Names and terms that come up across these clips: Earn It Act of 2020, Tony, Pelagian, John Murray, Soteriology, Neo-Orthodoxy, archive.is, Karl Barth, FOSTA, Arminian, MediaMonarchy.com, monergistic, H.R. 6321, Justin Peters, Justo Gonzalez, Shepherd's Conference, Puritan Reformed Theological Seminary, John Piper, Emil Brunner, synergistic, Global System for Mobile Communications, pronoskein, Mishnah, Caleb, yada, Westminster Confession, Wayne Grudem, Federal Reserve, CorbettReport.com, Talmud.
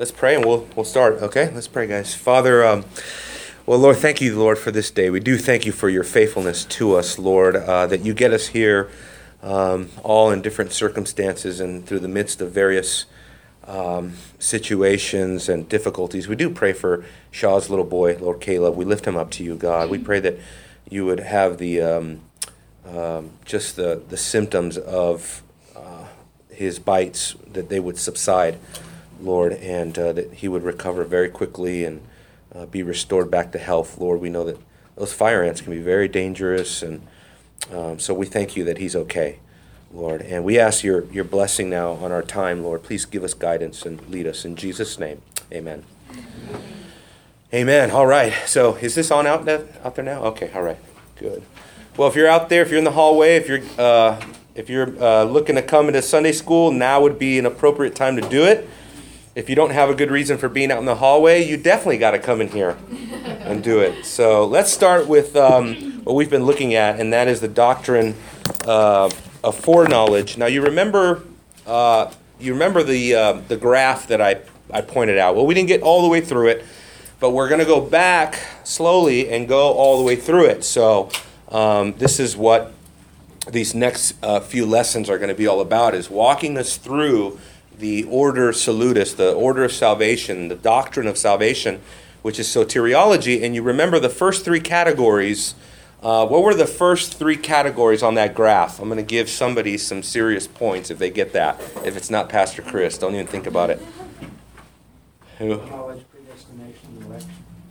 Let's pray and we'll start, okay? Let's pray, guys. Father, well, Lord, thank you, Lord, for this day. We do thank you for your faithfulness to us, Lord, that you get us here all in different circumstances and through the midst of various situations and difficulties. We do pray for Shaw's little boy, Lord Caleb. We lift him up to you, God. We pray that you would have the just the symptoms of his bites, that they would subside, Lord, and that he would recover very quickly and be restored back to health, Lord. We know that those fire ants can be very dangerous, and so we thank you that he's okay, Lord. And we ask your blessing now on our time, Lord. Please give us guidance and lead us. In Jesus' name, amen. Amen. All right. So is this on out there now? Okay. All right. Good. Well, if you're out there, if you're in the hallway, if you're looking to come into Sunday school, now would be an appropriate time to do it. If you don't have a good reason for being out in the hallway, you definitely got to come in here and do it. So let's start with what we've been looking at, and that is the doctrine of foreknowledge. Now you remember the graph that I pointed out. Well, we didn't get all the way through it, but we're going to go back slowly and go all the way through it. So this is what these next few lessons are going to be all about, is walking us through the order salutis, the order of salvation, the doctrine of salvation, which is soteriology. And you remember the first three categories. What were the first three categories on that graph? I'm going to give somebody some serious points if they get that. If it's not Pastor Chris, don't even think about it. Who?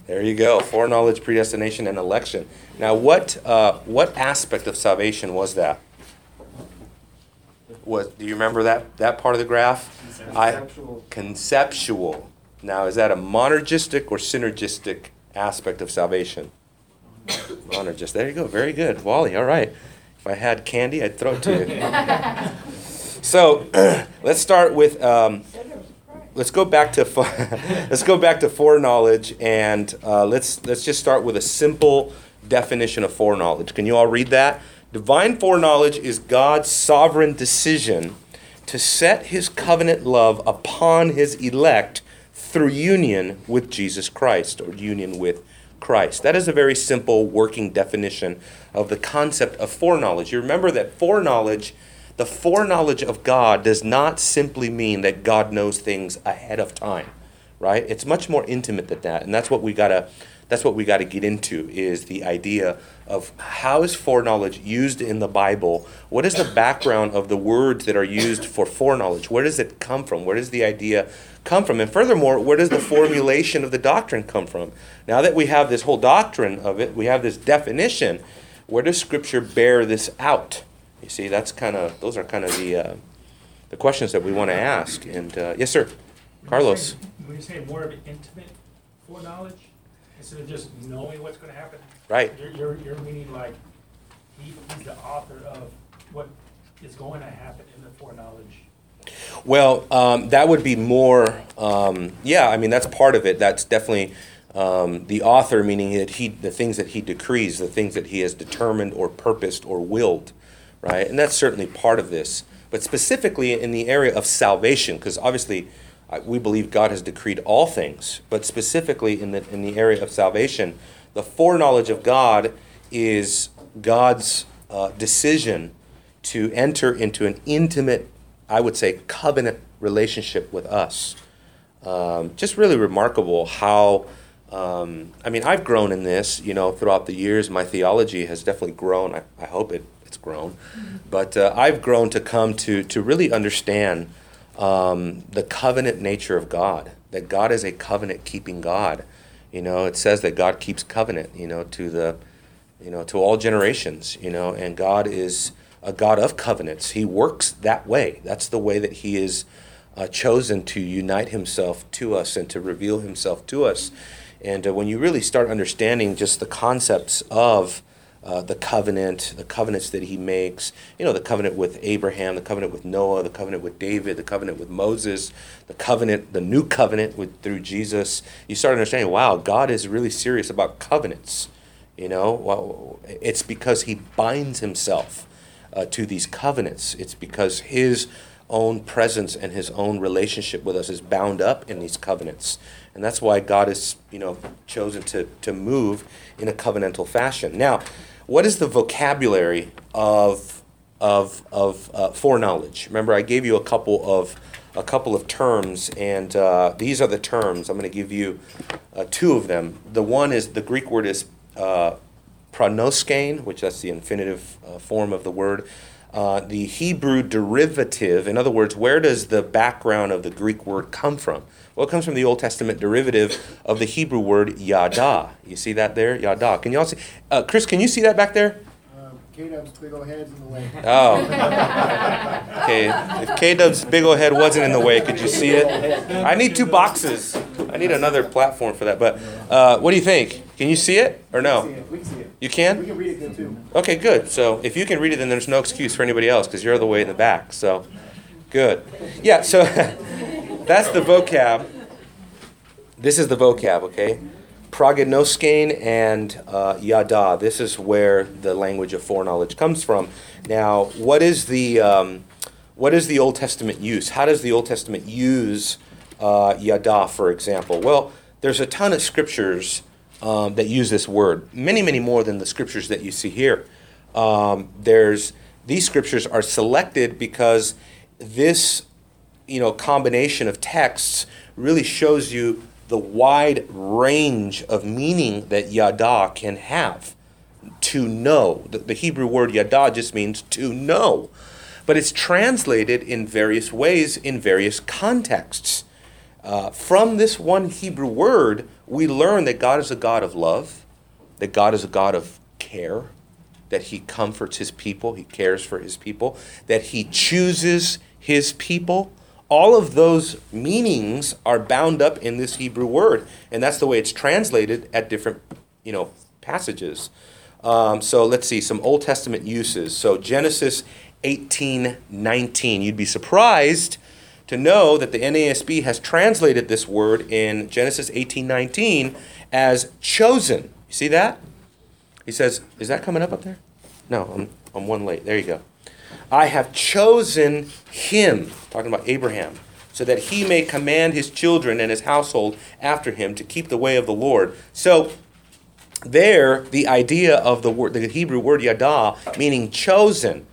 There you go. Foreknowledge, predestination, and election. Now, what aspect of salvation was that? Do you remember that part of the graph? Conceptual. Conceptual. Now, is that a monergistic or synergistic aspect of salvation? Monergistic. There you go. Very good, Wally. All right. If I had candy, I'd throw it to you. So, let's start with. Let's go back to foreknowledge, and let's just start with a simple definition of foreknowledge. Can you all read that? Divine foreknowledge is God's sovereign decision to set his covenant love upon his elect through union with Jesus Christ, or union with Christ. That is a very simple working definition of the concept of foreknowledge. You remember that foreknowledge, the foreknowledge of God, does not simply mean that God knows things ahead of time, right? It's much more intimate than that, and that's what we gotta get into, is the idea of how is foreknowledge used in the Bible? What is the background of the words that are used for foreknowledge? Where does it come from? Where does the idea come from? And furthermore, where does the formulation of the doctrine come from? Now that we have this whole doctrine of it, we have this definition. Where does Scripture bear this out? You see, those are kind of the questions that we want to ask. And yes, sir, Carlos. When you say more of intimate foreknowledge, instead of just knowing what's going to happen, right? You're meaning like he's the author of what is going to happen in the foreknowledge. Well, that would be more. Yeah, I mean that's part of it. That's definitely. The author, meaning that the things that he decrees, the things that he has determined or purposed or willed. Right, and that's certainly part of this, but specifically in the area of salvation, because obviously we believe God has decreed all things, but specifically in the area of salvation, the foreknowledge of God is God's decision to enter into an intimate, I would say, covenant relationship with us. Just really remarkable how. I mean, I've grown in this, throughout the years. My theology has definitely grown. I hope it's grown. But I've grown to come to really understand the covenant nature of God, that God is a covenant-keeping God. It says that God keeps covenant, to all generations, and God is a God of covenants. He works that way. That's the way that he is chosen to unite himself to us and to reveal himself to us. And when you really start understanding just the concepts of the covenant, the covenants that he makes, the covenant with Abraham, the covenant with Noah, the covenant with David, the covenant with Moses, the new covenant through Jesus, you start understanding, wow, God is really serious about covenants. Well, it's because he binds himself to these covenants. It's because his own presence and his own relationship with us is bound up in these covenants. And that's why God has, chosen to move in a covenantal fashion. Now, what is the vocabulary of foreknowledge? Remember, I gave you a couple of terms, and these are the terms. I'm going to give you two of them. The one is, the Greek word is pronoskein, which that's the infinitive form of the word. The Hebrew derivative, in other words, where does the background of the Greek word come from? Well, it comes from the Old Testament derivative of the Hebrew word yada. You see that there? Yada. Can you all see? Chris, can you see that back there? K-Dub's big old head's in the way. Oh. Okay. If K-Dub's big old head wasn't in the way, could you see it? I need two boxes. I need another platform for that. But what do you think? Can you see it or no? We can see it. You can? We can read it then too. Okay, good. So if you can read it, then there's no excuse for anybody else because you're the way in the back. So good. Yeah, so that's the vocab. This is the vocab, okay? Prognoskein and yada. This is where the language of foreknowledge comes from. Now, what is the Old Testament use? How does the Old Testament use yada, for example? Well, there's a ton of scriptures that use this word. Many, many more than the scriptures that you see here. These scriptures are selected because this, combination of texts really shows you the wide range of meaning that yada can have. To know. The Hebrew word yada just means to know. But it's translated in various ways, in various contexts. From this one Hebrew word, we learn that God is a God of love, that God is a God of care, that he comforts his people, he cares for his people, that he chooses his people. All of those meanings are bound up in this Hebrew word, and that's the way it's translated at different, passages. So let's see some Old Testament uses. So Genesis 18:19. You'd be surprised to know that the NASB has translated this word in Genesis 18:19 as chosen. You see that? He says, "Is that coming up there?" No, I'm one late. There you go. I have chosen him, talking about Abraham, so that he may command his children and his household after him to keep the way of the Lord. So there, the idea of the word, the Hebrew word yada, meaning chosen.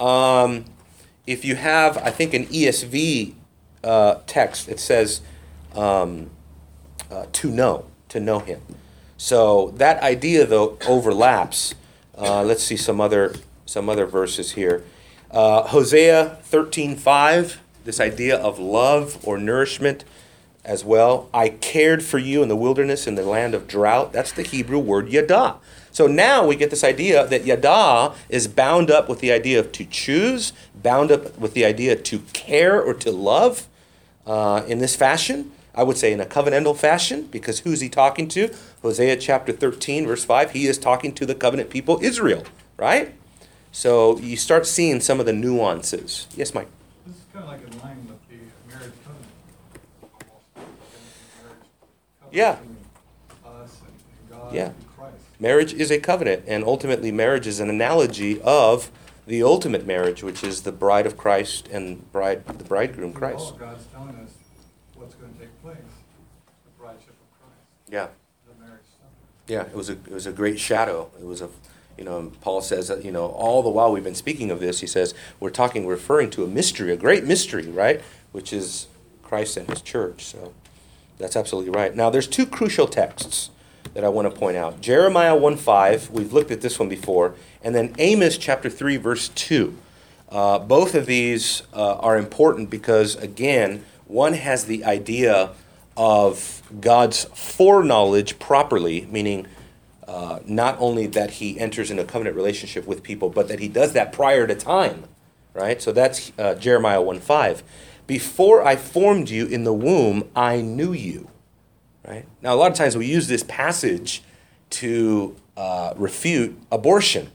If you have, I think, an ESV text, it says to know him. So that idea, though, overlaps. Let's see some other verses here. Hosea 13:5, this idea of love or nourishment as well. I cared for you in the wilderness, in the land of drought. That's the Hebrew word yada. So now we get this idea that yada is bound up with the idea of to choose, bound up with the idea to care or to love in this fashion. I would say in a covenantal fashion, because who's he talking to? Hosea chapter 13, verse 5, he is talking to the covenant people, Israel, right? So you start seeing some of the nuances. Yes, Mike? This is kind of like in line with the marriage covenant. Yeah. Us and God and Christ. Marriage is a covenant, and ultimately marriage is an analogy of the ultimate marriage, which is the bride of Christ and the bridegroom Christ. All God's telling us what's going to take place, the brideship of Christ. Yeah. The marriage supper. Yeah, it was a great shadow. It was a... Paul says that, all the while we've been speaking of this, he says, referring to a mystery, a great mystery, right? Which is Christ and his church. So that's absolutely right. Now, there's two crucial texts that I want to point out. Jeremiah 1:5, we've looked at this one before, and then Amos chapter 3, verse 2. Both of these are important because, again, one has the idea of God's foreknowledge properly, meaning not only that he enters into a covenant relationship with people, but that he does that prior to time, right? So that's Jeremiah 1:5. Before I formed you in the womb, I knew you, right? Now, a lot of times we use this passage to refute abortion,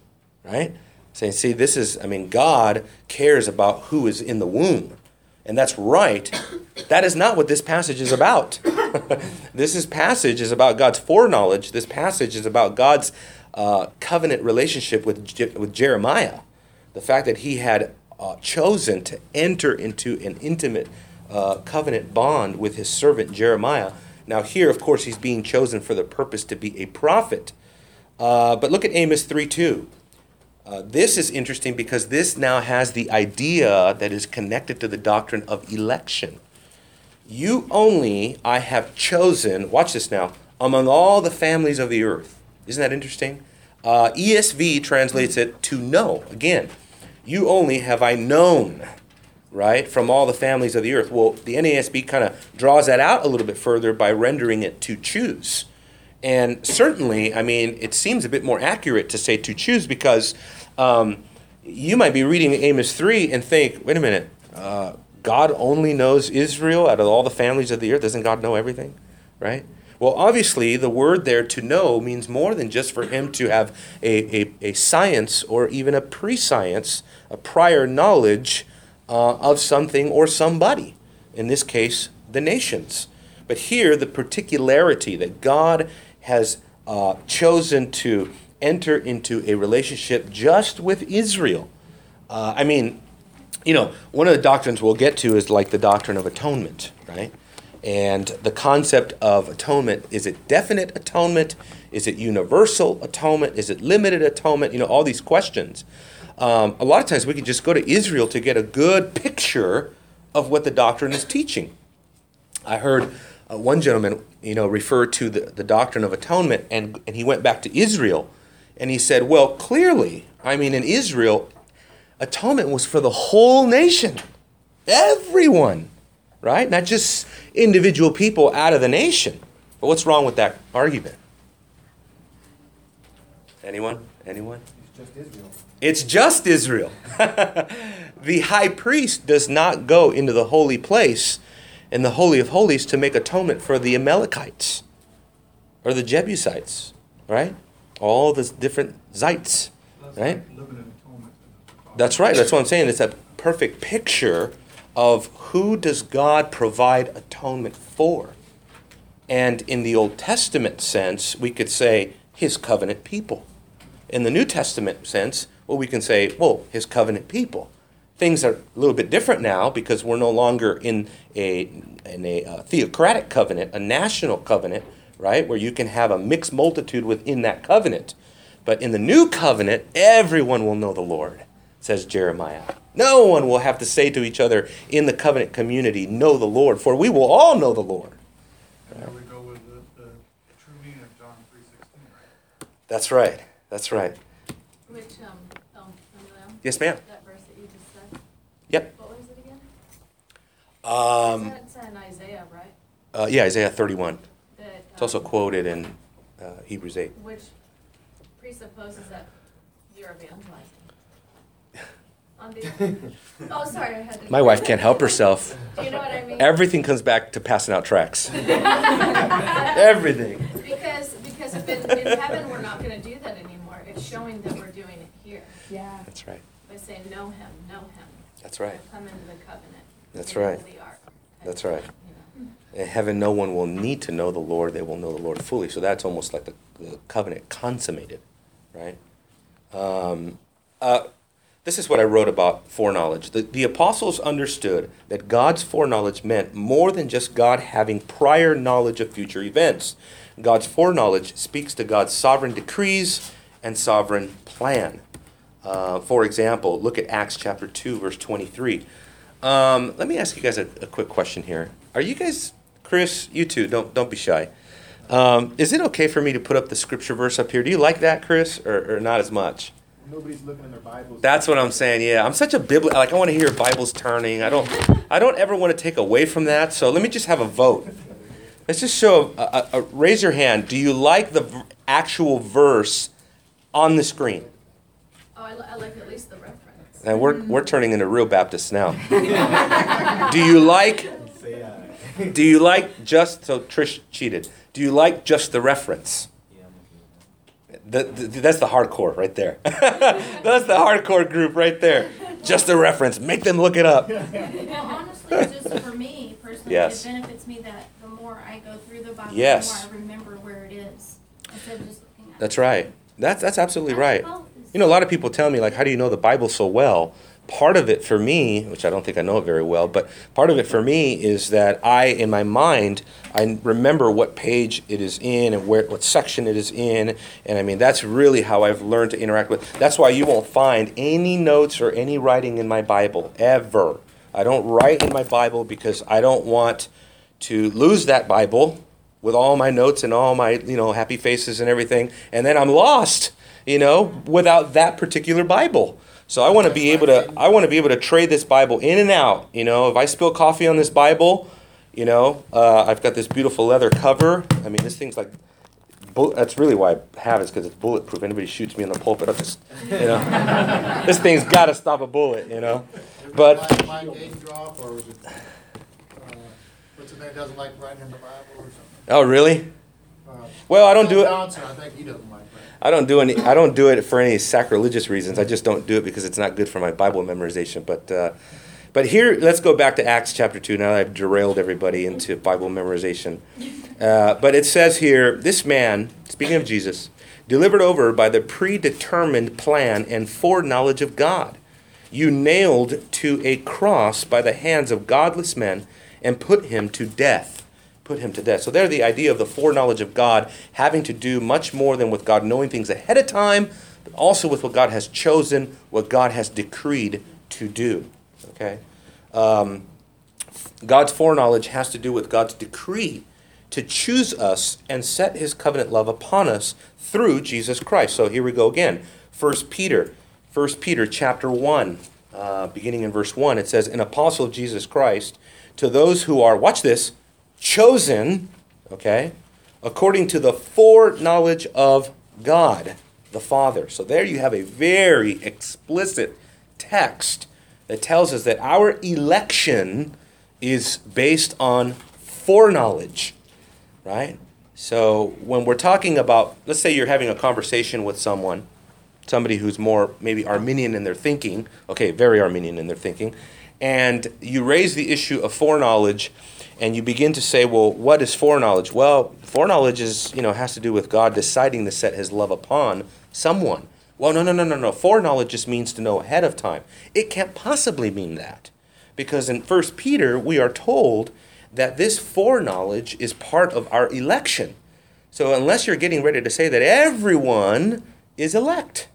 right? Saying, see, God cares about who is in the womb. And that's right. That is not what this passage is about. This passage is about God's foreknowledge. This passage is about God's covenant relationship with Jeremiah. The fact that he had chosen to enter into an intimate covenant bond with his servant Jeremiah. Now here, of course, he's being chosen for the purpose to be a prophet. But look at Amos 3:2. This is interesting because this now has the idea that is connected to the doctrine of election. You only I have chosen, watch this now, among all the families of the earth. Isn't that interesting? ESV translates it to know. Again, you only have I known, right, from all the families of the earth. Well, the NASB kind of draws that out a little bit further by rendering it to choose. And certainly, I mean, it seems a bit more accurate to say to choose because you might be reading Amos 3 and think, wait a minute, God only knows Israel out of all the families of the earth. Doesn't God know everything, right? Well, obviously, the word there to know means more than just for him to have a science or even a pre-science, a prior knowledge of something or somebody, in this case, the nations. But here, the particularity that God has chosen to enter into a relationship just with Israel. I mean, you know, one of the doctrines we'll get to is like the doctrine of atonement, right? And the concept of atonement, is it definite atonement? Is it universal atonement? Is it limited atonement? You know, all these questions. A lot of times we can just go to Israel to get a good picture of what the doctrine is teaching. I heard one gentleman, you know, refer to the doctrine of atonement, and he went back to Israel, and he said, well, clearly, I mean, in Israel, atonement was for the whole nation, everyone, right? Not just individual people out of the nation. But what's wrong with that argument? Anyone? Anyone? It's just Israel. It's just Israel. The high priest does not go into the holy place and the Holy of Holies to make atonement for the Amalekites or the Jebusites, right? All the different Zites, right? That's right. That's what I'm saying. It's a perfect picture of who does God provide atonement for. And in the Old Testament sense, we could say his covenant people. In the New Testament sense, well, we can say, well, his covenant people. Things are a little bit different now because we're no longer in a theocratic covenant, a national covenant, right, where you can have a mixed multitude within that covenant. But in the new covenant, everyone will know the Lord, says Jeremiah. No one will have to say to each other in the covenant community, know the Lord, for we will all know the Lord. And there we go with the true meaning of John 3:16, right? That's right. That's right. Which, yes, ma'am. Yep. What was it again? That's in Isaiah, right? Yeah, Isaiah 31. That, it's also quoted in Hebrews 8. Which presupposes that you're evangelizing. Oh, sorry. I had to. My wife can't help herself. Do you know what I mean? Everything comes back to passing out tracts. Everything. Because in heaven, we're not going to do that anymore. It's showing that we're doing it here. Yeah. That's right. By saying, know him, know him. That's right. Come into the covenant. That's right. That's right. In heaven, no one will need to know the Lord. They will know the Lord fully. So that's almost like the covenant consummated, right? This is what I wrote about foreknowledge. The apostles understood that God's foreknowledge meant more than just God having prior knowledge of future events. God's foreknowledge speaks to God's sovereign decrees and sovereign plan. For example, look at Acts chapter 2, verse 23. Let me ask you guys a quick question here. Are you guys, Chris, you too, don't be shy. Is it okay for me to put up the scripture verse up here? Do you like that, Chris, or not as much? Nobody's looking in their Bibles. That's what I'm saying, yeah. I'm such a biblical, like I want to hear Bibles turning. I don't ever want to take away from that, so let me just have a vote. Let's just show, raise your hand. Do you like the actual verse on the screen? Oh, I like at least the reference. And we're turning into real Baptists now. Do you like just, so Trish cheated. Do you like just the reference? That's the hardcore right there. That's the hardcore group right there. Just the reference. Make them look it up. Now, honestly, just for me personally, yes. It benefits me that the more I go through the Bible, yes. The more I remember where it is. Instead of just looking at it. That's right. That's absolutely right. You know, a lot of people tell me, like, how do you know the Bible so well? part of it for me, which I don't think I know it very well, but part of it for me is that I, in my mind, I remember what page it is in and where, what section it is in, and I mean, that's really how I've learned to interact with. That's why you won't find any notes or any writing in my Bible, ever. I don't write in my Bible because I don't want to lose that Bible with all my notes and all my, happy faces and everything, and then I'm lost, without that particular Bible. So I want to be able to trade this Bible in and out. If I spill coffee on this Bible, I've got this beautiful leather cover. I mean, this thing's like, that's really why I have it, because it's bulletproof. Anybody shoots me in the pulpit, I just, this thing's got to stop a bullet, But mind game drop, or was it? What's the name doesn't like writing in the Bible or something? Oh, really? Well, I don't do it. Johnson, I think he doesn't like that. I don't do it for any sacrilegious reasons. I just don't do it because it's not good for my Bible memorization. But here, let's go back to Acts chapter 2. Now that I've derailed everybody into Bible memorization. But it says here, this man, speaking of Jesus, delivered over by the predetermined plan and foreknowledge of God, you nailed to a cross by the hands of godless men and put him to death. So there, the idea of the foreknowledge of God having to do much more than with God knowing things ahead of time, but also with what God has chosen, what God has decreed to do. Okay, God's foreknowledge has to do with God's decree to choose us and set his covenant love upon us through Jesus Christ. So here we go again. 1 Peter chapter 1, beginning in verse 1, it says, an apostle of Jesus Christ to those who are, watch this, chosen, okay, according to the foreknowledge of God the Father. So there you have a very explicit text that tells us that our election is based on foreknowledge, right? So when we're talking about, let's say you're having a conversation with somebody who's more maybe Arminian in their thinking, okay, very Arminian in their thinking, and you raise the issue of foreknowledge, and you begin to say, well, what is foreknowledge? Well, foreknowledge is, has to do with God deciding to set his love upon someone. Well, no. Foreknowledge just means to know ahead of time. It can't possibly mean that, because in 1 Peter, we are told that this foreknowledge is part of our election. So unless you're getting ready to say that everyone is elect,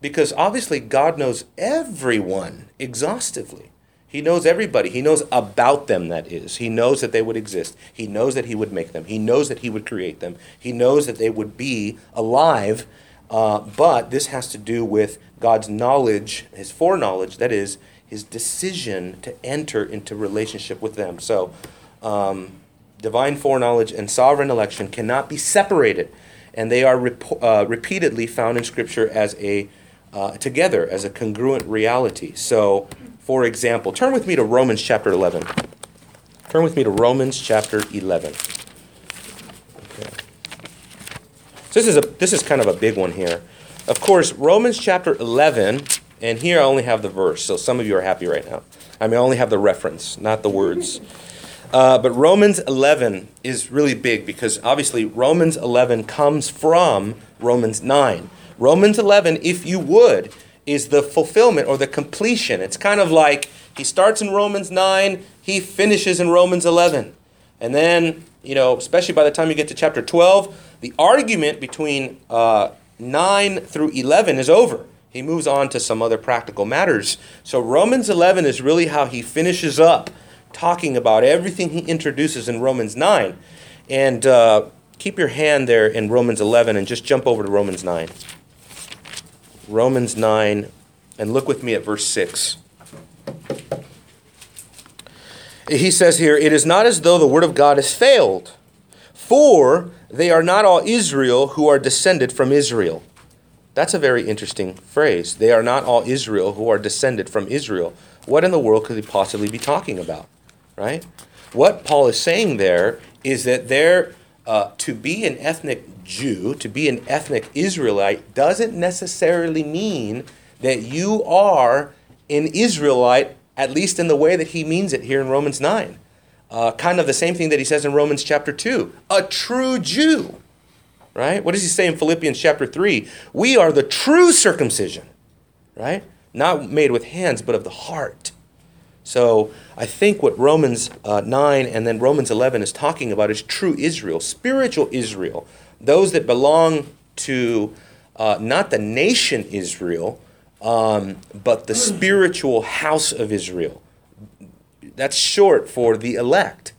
because obviously God knows everyone exhaustively. He knows everybody. He knows about them, that is. He knows that they would exist. He knows that he would make them. He knows that he would create them. He knows that they would be alive. But this has to do with God's knowledge, his foreknowledge, that is, his decision to enter into relationship with them. So divine foreknowledge and sovereign election cannot be separated. And they are repeatedly found in Scripture as together, as a congruent reality. So, for example, turn with me to Romans chapter 11. Okay. So this is kind of a big one here. Of course, Romans chapter 11, and here I only have the verse, so some of you are happy right now. I mean, I only have the reference, not the words. But Romans 11 is really big because obviously Romans 11 comes from Romans 9. Romans 11, if you would, is the fulfillment or the completion. It's kind of like he starts in Romans 9, he finishes in Romans 11. And then, especially by the time you get to chapter 12, the argument between 9 through 11 is over. He moves on to some other practical matters. So Romans 11 is really how he finishes up talking about everything he introduces in Romans 9. And keep your hand there in Romans 11 and just jump over to Romans 9. Romans 9, and look with me at verse 6. He says here, it is not as though the word of God has failed, for they are not all Israel who are descended from Israel. That's a very interesting phrase. They are not all Israel who are descended from Israel. What in the world could he possibly be talking about, right? What Paul is saying there is that to be an ethnic Jew, to be an ethnic Israelite, doesn't necessarily mean that you are an Israelite, at least in the way that he means it here in Romans 9. Kind of the same thing that he says in Romans chapter 2. A true Jew, right? What does he say in Philippians chapter 3? We are the true circumcision, right? not made with hands, but of the heart. So I think what Romans 9 and then Romans 11 is talking about is true Israel, spiritual Israel, those that belong to not the nation Israel, but the spiritual house of Israel. That's short for the elect.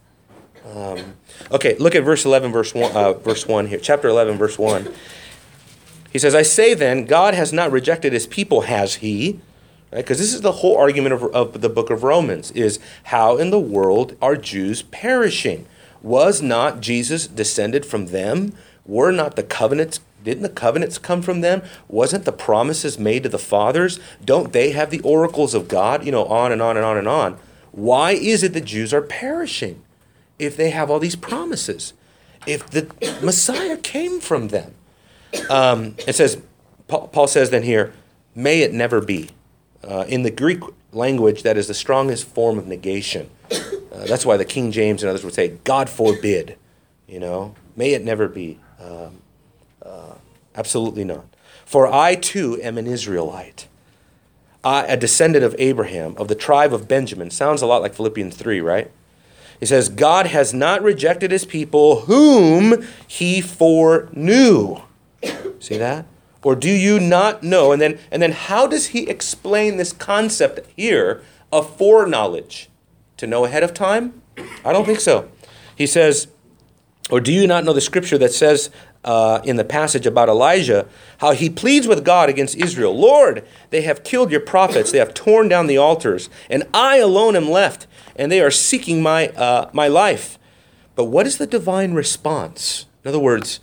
Okay, look at verse 1 here, chapter 11, verse 1. He says, I say then, God has not rejected his people, has he? Right? Because this is the whole argument of the book of Romans, is how in the world are Jews perishing? Was not Jesus descended from them? Were not the covenants, didn't the covenants come from them? Wasn't the promises made to the fathers? Don't they have the oracles of God? You know, on and on and on and on. Why is it that Jews are perishing if they have all these promises? If the Messiah came from them? It says, Paul says then here, may it never be. In the Greek language, that is the strongest form of negation. That's why the King James and others would say, God forbid, you know, may it never be. Absolutely not. For I too am an Israelite, a descendant of Abraham, of the tribe of Benjamin. Sounds a lot like Philippians 3, right? It says, God has not rejected his people whom he foreknew. See that? Or do you not know? And then how does he explain this concept here of foreknowledge? To know ahead of time? I don't think so. He says, or do you not know the scripture that says in the passage about Elijah, how he pleads with God against Israel? Lord, they have killed your prophets. They have torn down the altars. And I alone am left. And they are seeking my life. But what is the divine response? In other words,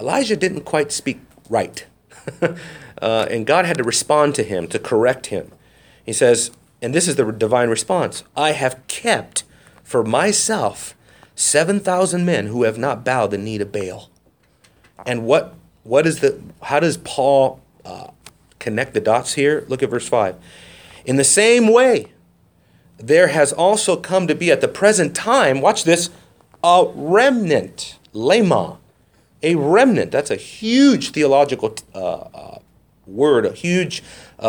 Elijah didn't quite speak right. And God had to respond to him, to correct him. He says, and this is the divine response, I have kept for myself 7,000 men who have not bowed the knee to Baal. And what is the? How does Paul connect the dots here? Look at verse 5. In the same way, there has also come to be at the present time, watch this, a remnant, lema. A remnant, that's a huge theological word, a huge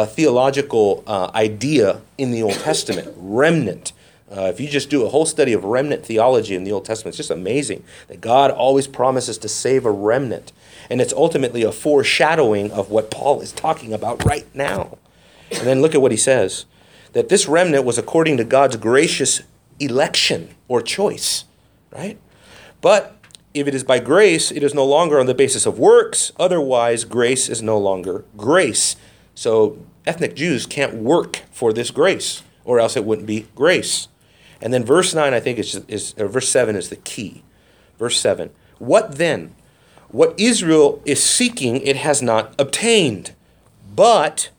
theological idea in the Old Testament, remnant. If you just do a whole study of remnant theology in the Old Testament, it's just amazing that God always promises to save a remnant. And it's ultimately a foreshadowing of what Paul is talking about right now. And then look at what he says, that this remnant was according to God's gracious election or choice, right? But if it is by grace, it is no longer on the basis of works. Otherwise, grace is no longer grace. So ethnic Jews can't work for this grace, or else it wouldn't be grace. And then verse 9, I think, is verse 7 is the key. Verse 7, what then? What Israel is seeking, it has not obtained. But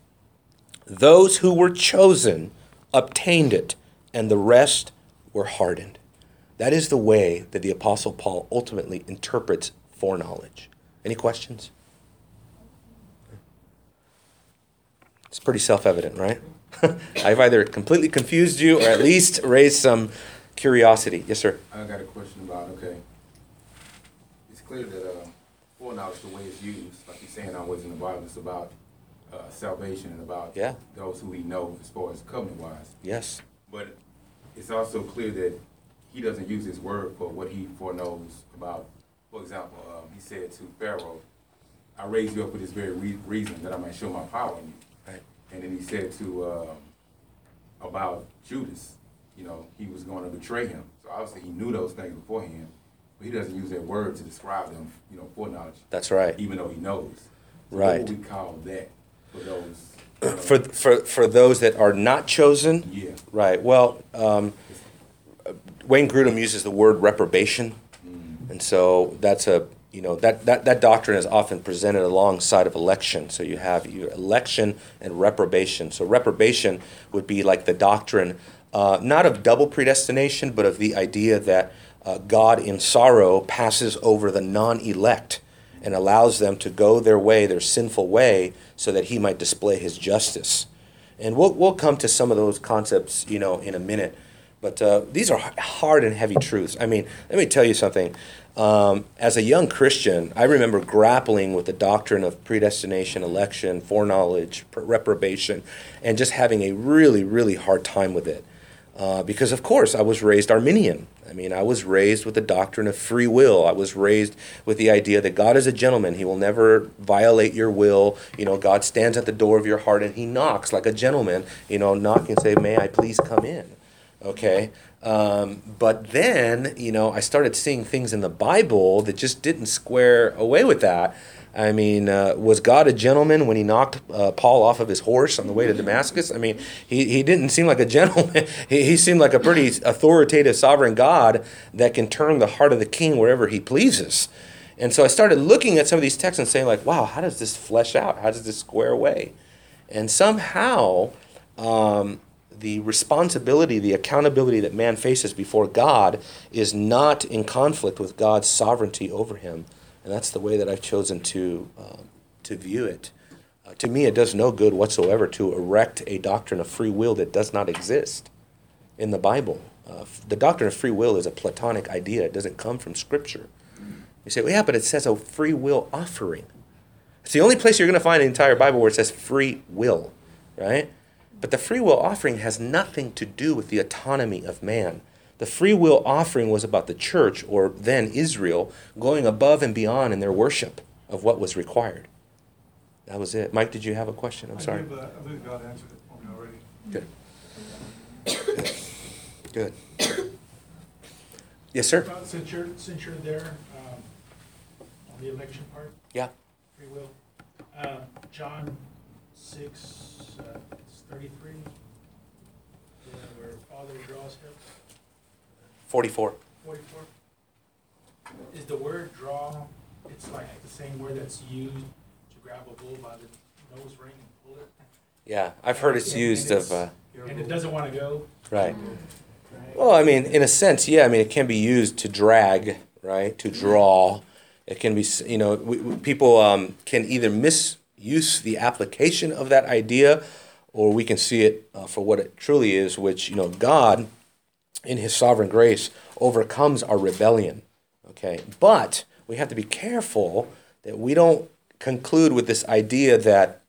those who were chosen obtained it, and the rest were hardened. That is the way that the Apostle Paul ultimately interprets foreknowledge. Any questions? It's pretty self-evident, right? I've either completely confused you or at least raised some curiosity. Yes, sir? I got a question about, okay, it's clear that foreknowledge, the way it's used, like you're saying always in the Bible, it's about salvation and about those who we know as far as covenant-wise. Yes. But it's also clear that he doesn't use his word for what he foreknows about. For example, he said to Pharaoh, I raised you up for this very reason, that I might show my power in you. Right. And then he said to, about Judas, you know, he was going to betray him. So obviously he knew those things beforehand, but he doesn't use that word to describe them, you know, foreknowledge. That's right. Even though he knows. So right. What would we call that for those? For those that are not chosen? Yeah. Right. Well, Wayne Grudem uses the word reprobation, and so that's a, you know, that doctrine is often presented alongside of election. So you have your election and reprobation. So reprobation would be like the doctrine, not of double predestination, but of the idea that God in sorrow passes over the non-elect and allows them to go their way, their sinful way, so that he might display his justice. And we'll come to some of those concepts, you know, in a minute. But these are hard and heavy truths. I mean, let me tell you something. As a young Christian, I remember grappling with the doctrine of predestination, election, foreknowledge, reprobation, and just having a really, really hard time with it. Because, of course, I was raised Arminian. I mean, I was raised with the doctrine of free will. I was raised with the idea that God is a gentleman. He will never violate your will. You know, God stands at the door of your heart and he knocks like a gentleman. You know, knock and say, may I please come in? Okay? But then, you know, I started seeing things in the Bible that just didn't square away with that. I mean, was God a gentleman when he knocked Paul off of his horse on the way to Damascus? I mean, he didn't seem like a gentleman. He seemed like a pretty authoritative, sovereign God that can turn the heart of the king wherever he pleases. And so I started looking at some of these texts and saying, like, wow, how does this flesh out? How does this square away? And somehow the responsibility, the accountability that man faces before God is not in conflict with God's sovereignty over him. And that's the way that I've chosen to view it. To me, it does no good whatsoever to erect a doctrine of free will that does not exist in the Bible. The doctrine of free will is a Platonic idea. It doesn't come from Scripture. You say, well, yeah, but it says a free will offering. It's the only place you're going to find in the entire Bible where it says free will, right? But the free will offering has nothing to do with the autonomy of man. The free will offering was about the church, or then Israel, going above and beyond in their worship of what was required. That was it. Mike, did you have a question? I'm sorry. I believe God answered it for me already. Good. Good. Yes, sir? Since you're there on the election part. Yeah. Free will. John 6, 33, where Father draws him. 44. Is the word draw, it's like the same word that's used to grab a bull by the nose ring and pull it? Yeah, I've heard it's used of... and it doesn't want to go? Right. Well, I mean, in a sense, yeah, I mean, it can be used to drag, right, to draw. It can be, you know, people can either misuse the application of that idea, or we can see it for what it truly is, which, you know, God... in his sovereign grace, overcomes our rebellion, okay? But we have to be careful that we don't conclude with this idea that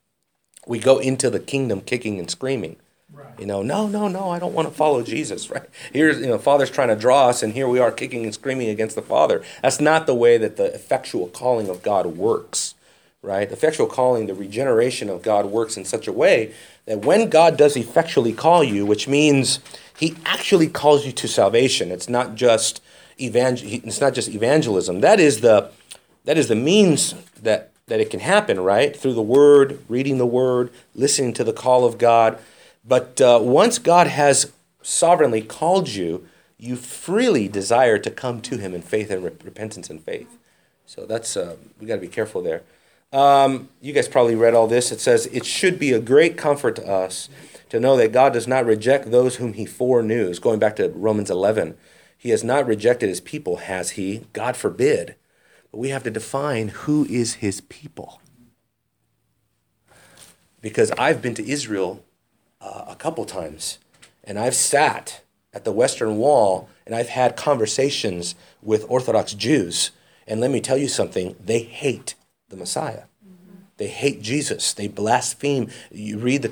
we go into the kingdom kicking and screaming. Right. You know, no, I don't want to follow Jesus, right? Here's, you know, Father's trying to draw us, and here we are kicking and screaming against the Father. That's not the way that the effectual calling of God works, right? The effectual calling, the regeneration of God works in such a way that when God does effectually call you, which means... he actually calls you to salvation. It's not just evangelism. That is the means that it can happen, right? Through the Word, reading the Word, listening to the call of God. But once God has sovereignly called you, you freely desire to come to Him in faith and repentance and faith. So that's we got to be careful there. You guys probably read all this. It says it should be a great comfort to us to know that God does not reject those whom he foreknew. It's going back to Romans 11. He has not rejected his people, has he? God forbid. But we have to define who is his people. Because I've been to Israel a couple times, and I've sat at the Western Wall, and I've had conversations with Orthodox Jews. And let me tell you something, they hate the Messiah. They hate Jesus. They blaspheme. You read the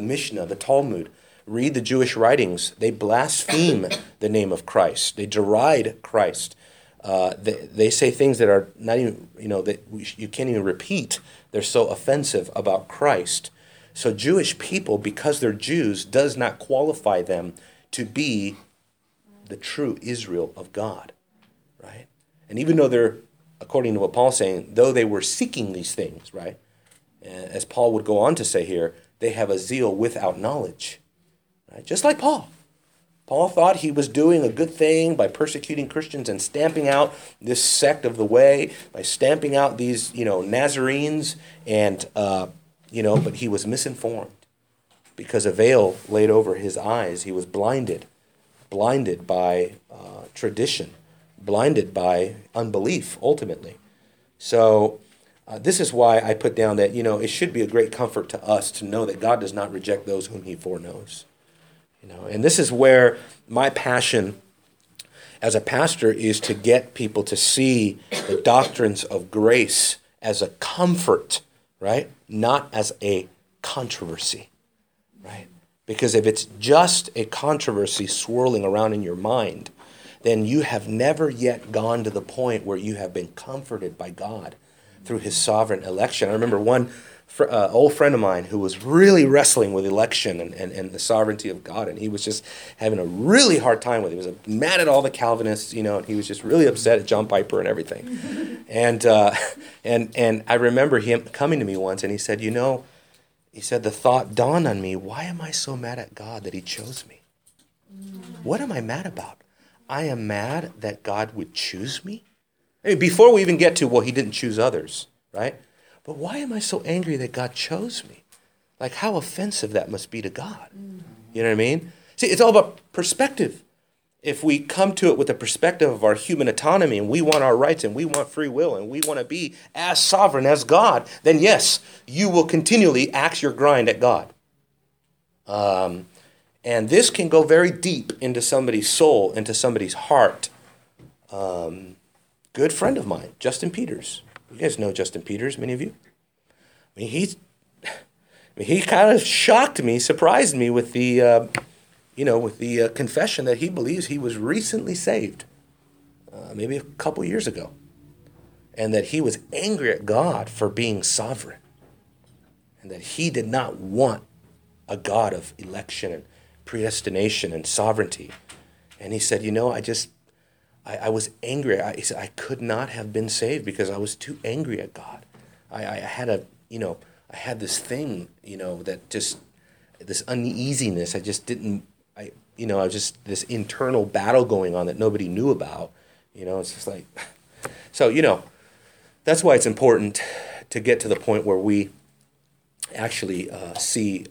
Mishnah, the Talmud. Read the Jewish writings. They blaspheme the name of Christ. They deride Christ. They say things that are not even, you know, that you can't even repeat. They're so offensive about Christ. So Jewish people, because they're Jews, does not qualify them to be the true Israel of God, right? And even though they're, according to what Paul's saying, though they were seeking these things, right? And as Paul would go on to say here, they have a zeal without knowledge, right? Just like Paul. Paul thought he was doing a good thing by persecuting Christians and stamping out this sect of the way, by stamping out these, you know, Nazarenes, and, you know, but he was misinformed because a veil laid over his eyes. He was blinded by tradition. Blinded by unbelief, ultimately. So this is why I put down that, you know, it should be a great comfort to us to know that God does not reject those whom he foreknows. You know, and this is where my passion as a pastor is to get people to see the doctrines of grace as a comfort, right? Not as a controversy, right? Because if it's just a controversy swirling around in your mind, then you have never yet gone to the point where you have been comforted by God through his sovereign election. I remember one old friend of mine who was really wrestling with election and the sovereignty of God, and he was just having a really hard time with it. He was mad at all the Calvinists, you know, and he was just really upset at John Piper and everything. And I remember him coming to me once, and he said, you know, he said, the thought dawned on me, why am I so mad at God that he chose me? What am I mad about? I am mad that God would choose me? I mean, before we even get to, well, he didn't choose others, right? But why am I so angry that God chose me? Like, how offensive that must be to God. You know what I mean? See, it's all about perspective. If we come to it with the perspective of our human autonomy and we want our rights and we want free will and we want to be as sovereign as God, then yes, you will continually axe your grind at God. And this can go very deep into somebody's soul, into somebody's heart. Good friend of mine, Justin Peters. You guys know Justin Peters, many of you. I mean, he kind of shocked me, surprised me with the, confession that he believes he was recently saved, maybe a couple years ago, and that he was angry at God for being sovereign, and that he did not want a God of election and predestination and sovereignty. And he said, you know, I was angry. He said, I could not have been saved because I was too angry at God. I had this uneasiness. I just this internal battle going on that nobody knew about. You know, it's just like, so, you know, that's why it's important to get to the point where we actually see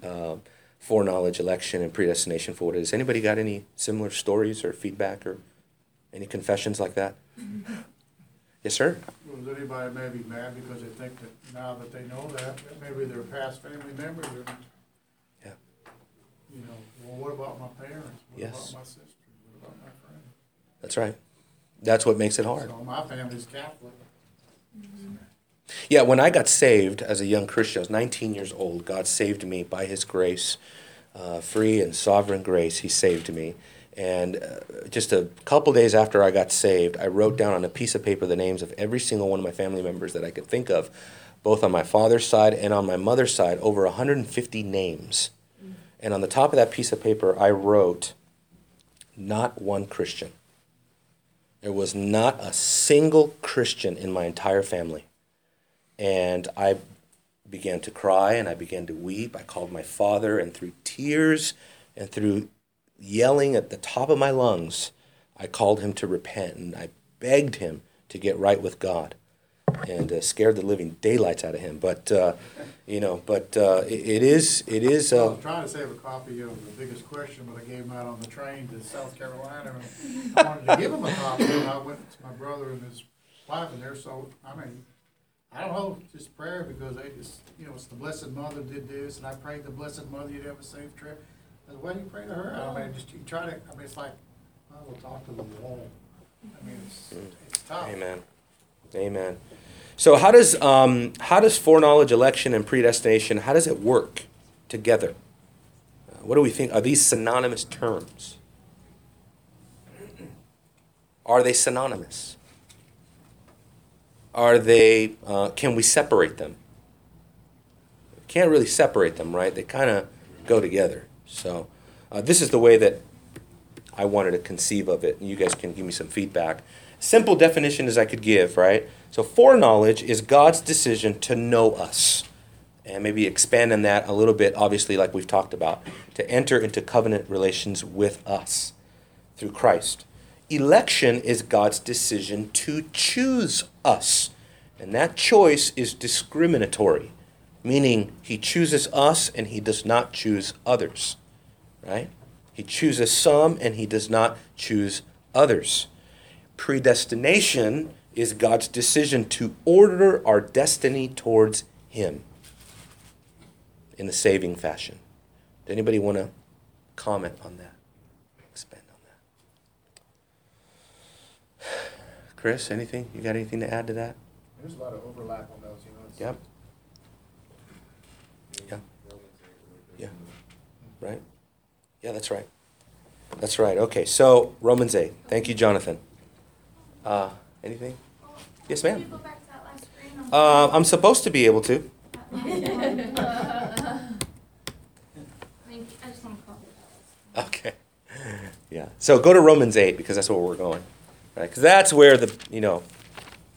foreknowledge, election, and predestination for what it is. Anybody got any similar stories or feedback or any confessions like that? Yes, sir? Was anybody maybe mad because they think that now that they know that, maybe their past family members are, yeah, you know, well, what about my parents? What yes. about my sister? What about my friend? That's right. That's what makes it hard. So my family's Catholic. Mm-hmm. Yeah, when I got saved as a young Christian, I was 19 years old. God saved me by his grace, free and sovereign grace. He saved me. And just a couple days after I got saved, I wrote down on a piece of paper the names of every single one of my family members that I could think of, both on my father's side and on my mother's side, over 150 names. Mm-hmm. And on the top of that piece of paper, I wrote, not one Christian. There was not a single Christian in my entire family. And I began to cry and I began to weep. I called my father, and through tears and through yelling at the top of my lungs, I called him to repent, and I begged him to get right with God, and scared the living daylights out of him. But it is. I was trying to save a copy of The Biggest Question, but I gave him out on the train to South Carolina, and I wanted to give him a copy, and I went to my brother and his wife in there. So I mean, I don't know, just prayer, because they just, you know, it's the Blessed Mother did this, and I prayed the Blessed Mother you'd have a safe trip. The way you pray to her, I mean, just you try to. I mean, it's like, I will talk to the wall. I mean, it's tough. Amen. So, how does foreknowledge, election, and predestination, how does it work together? What do we think? Are these synonymous terms? Are they synonymous? Are they? Can we separate them? Can't really separate them, right? They kind of go together. So this is the way that I wanted to conceive of it. And you guys can give me some feedback. Simple definition as I could give, right? So foreknowledge is God's decision to know us. And maybe expand on that a little bit, obviously, like we've talked about, to enter into covenant relations with us through Christ. Election is God's decision to choose us. And that choice is discriminatory, meaning he chooses us and he does not choose others, right? He chooses some and he does not choose others. Predestination is God's decision to order our destiny towards him in a saving fashion. Does anybody want to comment on that, expand on that. Chris, anything? You got anything to add to that? There's a lot of overlap on those. You know, yep. Yeah. Yeah. Right. Yeah, that's right. That's right. Okay, so Romans 8. Thank you, Jonathan. Anything? Yes, ma'am. Can you go back to that last screen? I'm supposed to be able to. Okay. Yeah. So go to Romans 8 because that's where we're going, right? Because that's where the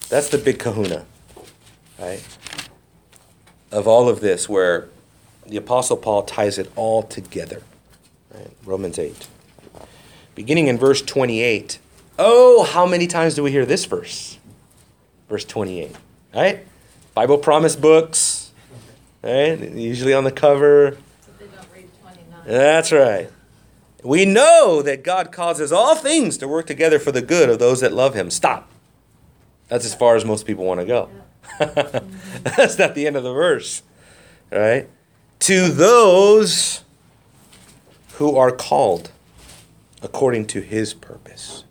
that's the big kahuna, right? Of all of this, where the Apostle Paul ties it all together. Right? Romans 8, beginning in verse 28. Oh, how many times do we hear this verse? Verse 28, right? Bible promise books, right? Usually on the cover. So they don't read 29. That's right. We know that God causes all things to work together for the good of those that love him. Stop. That's as far as most people want to go. That's not the end of the verse, right? To those who are called according to his purpose.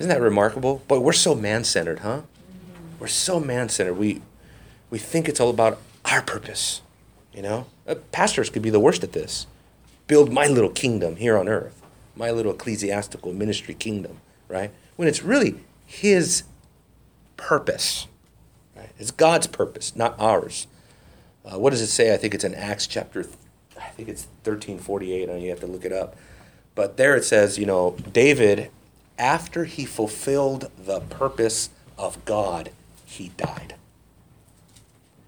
Isn't that remarkable? But we're so man-centered, huh? We're so man-centered. We think it's all about our purpose, you know? Pastors could be the worst at this. Build my little kingdom here on earth, my little ecclesiastical ministry kingdom, right? When it's really his purpose, right? It's God's purpose, not ours. What does it say? I think it's in Acts chapter, I think it's 1348, and you have to look it up. But there it says, you know, David, after he fulfilled the purpose of God, he died.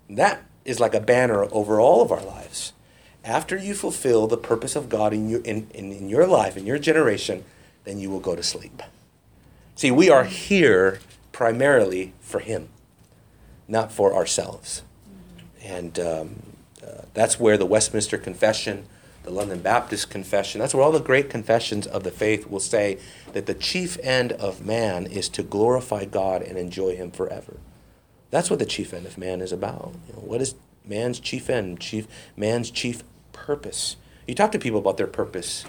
And that is like a banner over all of our lives. After you fulfill the purpose of God in your life, in your generation, then you will go to sleep. See, we are here primarily for him, not for ourselves. And that's where the Westminster Confession, the London Baptist Confession, that's where all the great confessions of the faith will say that the chief end of man is to glorify God and enjoy him forever. That's what the chief end of man is about. You know, what is man's chief end, man's chief purpose? You talk to people about their purpose.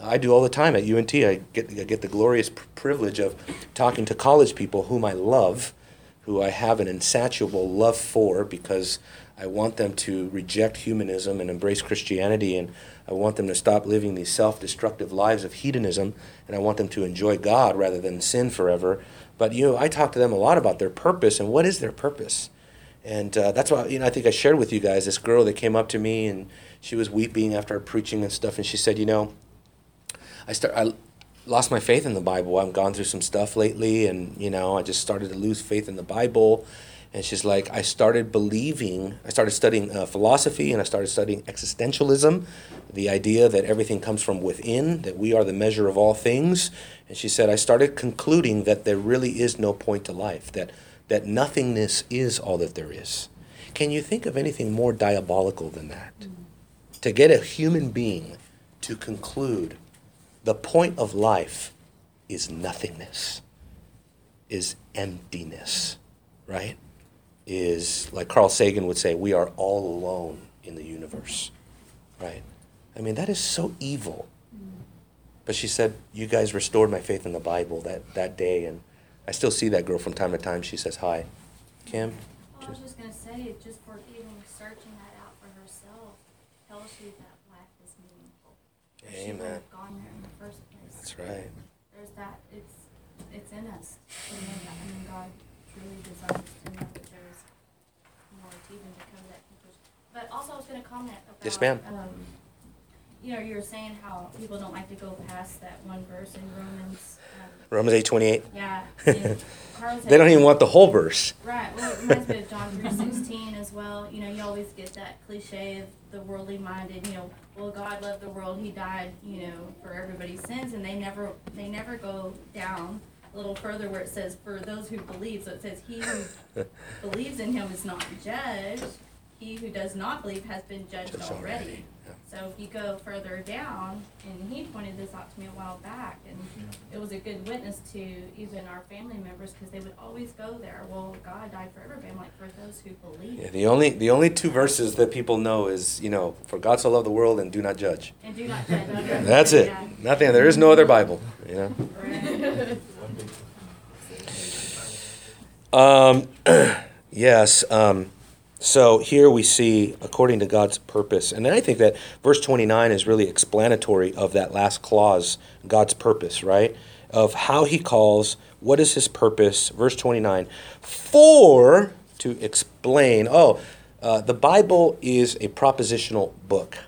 I do all the time at UNT. I get the glorious privilege of talking to college people whom I love, who I have an insatiable love for because I want them to reject humanism and embrace Christianity, and I want them to stop living these self-destructive lives of hedonism, and I want them to enjoy God rather than sin forever. But I talk to them a lot about their purpose and what is their purpose. And that's why, I think I shared with you guys this girl that came up to me, and she was weeping after preaching and stuff, and she said, I lost my faith in the Bible. I've gone through some stuff lately, and, I just started to lose faith in the Bible. And she's like, I started studying philosophy, and I started studying existentialism, the idea that everything comes from within, that we are the measure of all things. And she said, I started concluding that there really is no point to life, that nothingness is all that there is. Can you think of anything more diabolical than that? Mm-hmm. To get a human being to conclude the point of life is nothingness, is emptiness, right? Is, like Carl Sagan would say, we are all alone in the universe, right? I mean, that is so evil. Mm-hmm. But she said, you guys restored my faith in the Bible that day, and I still see that girl from time to time. She says hi. Kim? Well, I was just going to say, just for even searching that out for herself tells you that life is meaningful. Amen. She would have gone there in the first place. That's right. There's that. It's in us. I mean, God truly desires to know that there is more to even become that conclusion. But also I was going to comment about... Yes, ma'am. You were saying how people don't like to go past that one verse in Romans. Romans 8:28. Yeah. They don't even want the whole verse. Right. Well, it reminds me of John 3:16 as well. You always get that cliche of the worldly minded. Well, God loved the world. He died, for everybody's sins, and they never go down a little further where it says for those who believe. So it says he who believes in him is not judged. he who does not believe has been judged already. Yeah. So if you go further down, and he pointed this out to me a while back, and it was a good witness to even our family members, because they would always go there. Well, God died for everybody, like for those who believe. Yeah, the only two verses that people know is, for God so loved the world and do not judge. And do not judge. That's it. Yeah. Nothing. There is no other Bible. Right. Yes. So here we see, according to God's purpose. And I think that verse 29 is really explanatory of that last clause, God's purpose, right? Of how he calls, what is his purpose? Verse 29, to explain. The Bible is a propositional book.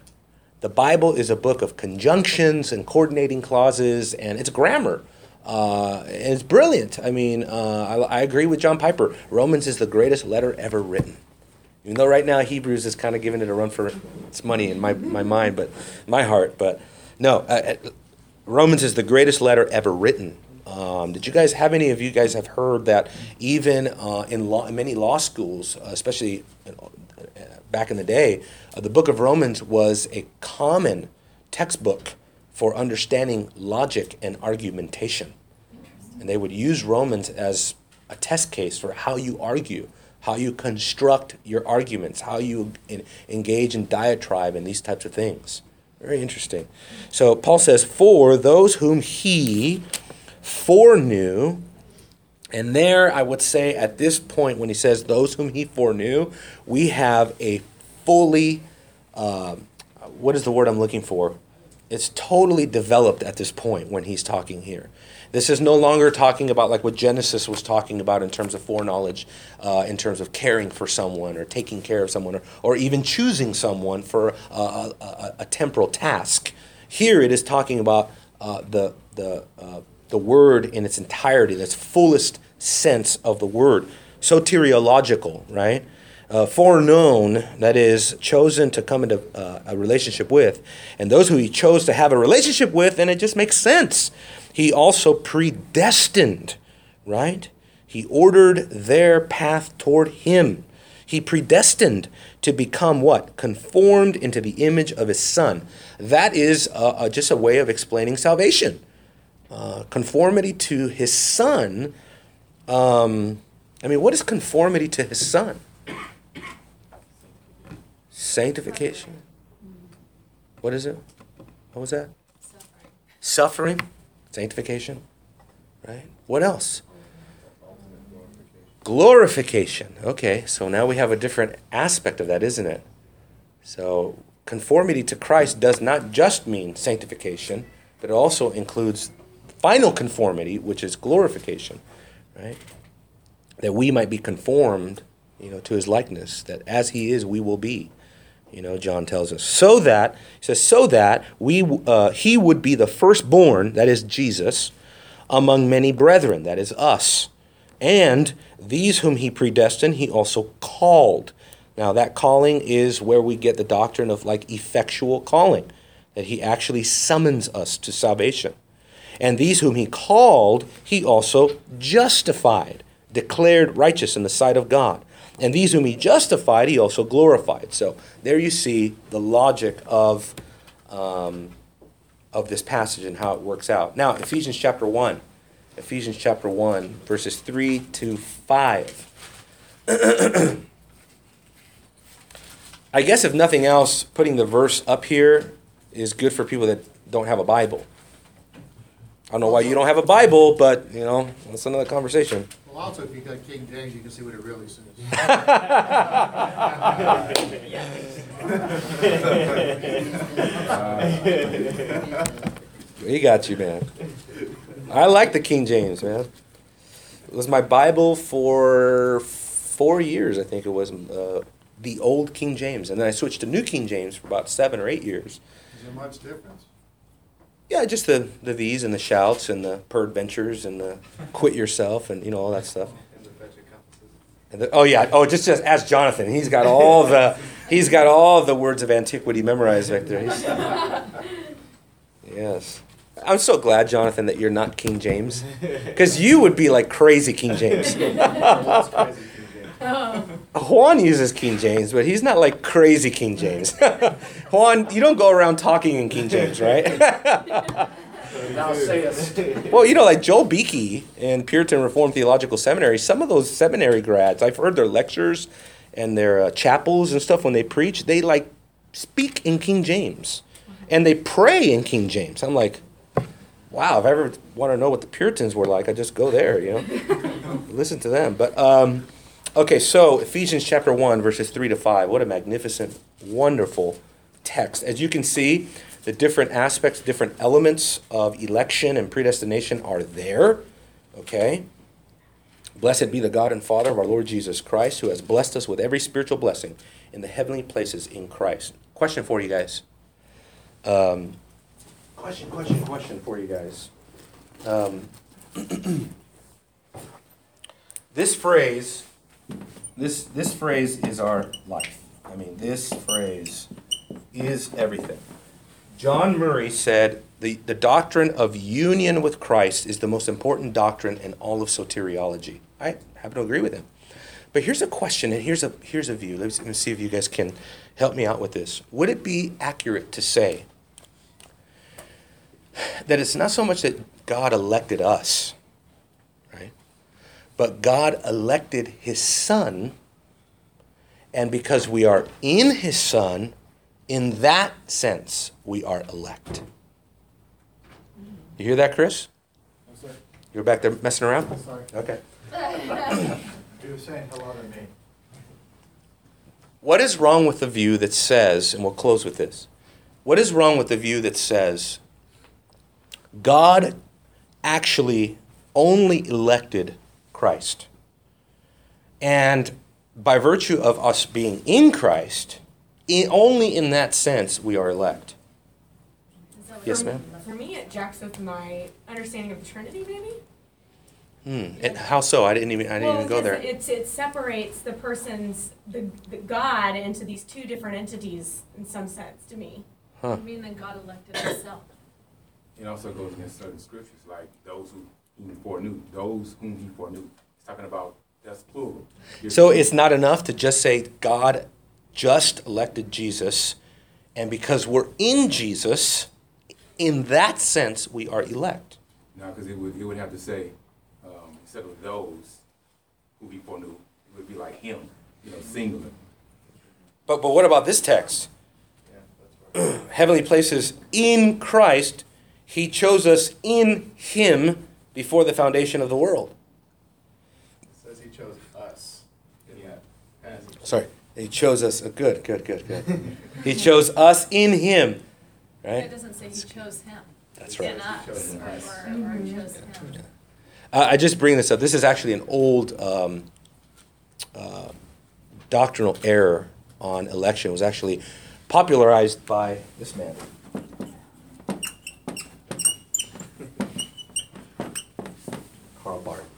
The Bible is a book of conjunctions and coordinating clauses, and it's grammar. And it's brilliant. I mean, I agree with John Piper. Romans is the greatest letter ever written. Even though right now Hebrews is kind of giving it a run for its money in my heart. But no, Romans is the greatest letter ever written. Did you guys have heard that even in many law schools, especially back in the day, the book of Romans was a common textbook for understanding logic and argumentation. And they would use Romans as a test case for how you argue, how you construct your arguments, how you engage in diatribe and these types of things. Very interesting. So Paul says, for those whom he foreknew, and there I would say at this point when he says those whom he foreknew, we have a fully, what is the word I'm looking for? It's totally developed at this point when he's talking here. This is no longer talking about like what Genesis was talking about in terms of foreknowledge, in terms of caring for someone or taking care of someone or even choosing someone for a temporal task. Here it is talking about the word in its entirety, this fullest sense of the word. Soteriological, right? Foreknown, that is, chosen to come into a relationship with, and those who he chose to have a relationship with, and it just makes sense. He also predestined, right? He ordered their path toward him. He predestined to become what? Conformed into the image of his son. That is just a way of explaining salvation. Conformity to his son. What is conformity to his son? Sanctification. What is it? What was that? Suffering. Sanctification, right? What else? Glorification. Okay, so now we have a different aspect of that, isn't it? So conformity to Christ does not just mean sanctification, but it also includes final conformity, which is glorification, right? That we might be conformed, to his likeness, that as he is, we will be. John tells us, so that he would be the firstborn, that is Jesus, among many brethren, that is us. And these whom he predestined, he also called. Now that calling is where we get the doctrine of like effectual calling, that he actually summons us to salvation. And these whom he called, he also justified, declared righteous in the sight of God. And these whom he justified, he also glorified. So there you see the logic of this passage and how it works out. Now, Ephesians chapter 1, verses 3 to 5. I guess if nothing else, putting the verse up here is good for people that don't have a Bible. I don't know why you don't have a Bible, but, that's another conversation. Also, if you got King James, you can see what it really says. He got you, man. I like the King James, man. It was my Bible for 4 years, I think it was, the old King James. And then I switched to New King James for about 7 or 8 years. Is there much difference? Yeah, just the these and the shouts and the peradventures and the quit yourself and all that stuff. And the, just ask Jonathan. He's got all the words of antiquity memorized right there. Yes, I'm so glad, Jonathan, that you're not King James, because you would be like crazy King James. Oh, Juan uses King James, but he's not like crazy King James. Juan, you don't go around talking in King James, right? Well, you know, like Joel Beeke in Puritan Reformed Theological Seminary, some of those seminary grads, I've heard their lectures and their chapels and stuff when they preach, they like speak in King James and they pray in King James. I'm like, wow, if I ever want to know what the Puritans were like, I just go there, you know, listen to them. But, okay, so Ephesians chapter 1, verses 3-5, what a magnificent, wonderful text. As you can see, the different aspects, different elements of election and predestination are there, okay? Blessed be the God and Father of our Lord Jesus Christ, who has blessed us with every spiritual blessing in the heavenly places in Christ. Question for you guys. Question for you guys. This phrase is our life. I mean, this phrase is everything. John Murray said, the doctrine of union with Christ is the most important doctrine in all of soteriology. I happen to agree with him. But here's a question, and here's a view. Let me see if you guys can help me out with this. Would it be accurate to say that it's not so much that God elected us, right? But God elected his son, and because we are in his son, in that sense, we are elect. You hear that, Chris? Yes, sir. You're back there messing around? I'm sorry. Okay. You were saying hello to me. What is wrong with the view that says, and we'll close with this, what is wrong with the view that says God actually only elected Christ? And by virtue of us being in Christ, only in that sense we are elect. Yes, ma'am? For me, it jacks with my understanding of the Trinity, maybe. And how so? I didn't even go there. It separates the persons, the God, into these two different entities in some sense to me. Huh. I mean that God elected himself. It also goes against certain scriptures, like those whom he foreknew. Those whom he foreknew. It's talking about, that's plural. So it's not enough to just say God just elected Jesus, and because we're in Jesus, in that sense, we are elect. No, because it would have to say, instead of those who he foreknew, it would be like him, you know, singular. But what about this text? Yeah, that's right. Heavenly places in Christ, he chose us in him before the foundation of the world. It says he chose us. Yeah. Sorry. He chose us. Good. He chose us in him. Right? It doesn't say he chose him. That's right. He chose him. I just bring this up. This is actually an old doctrinal error on election. It was actually popularized by this man. Karl Barth.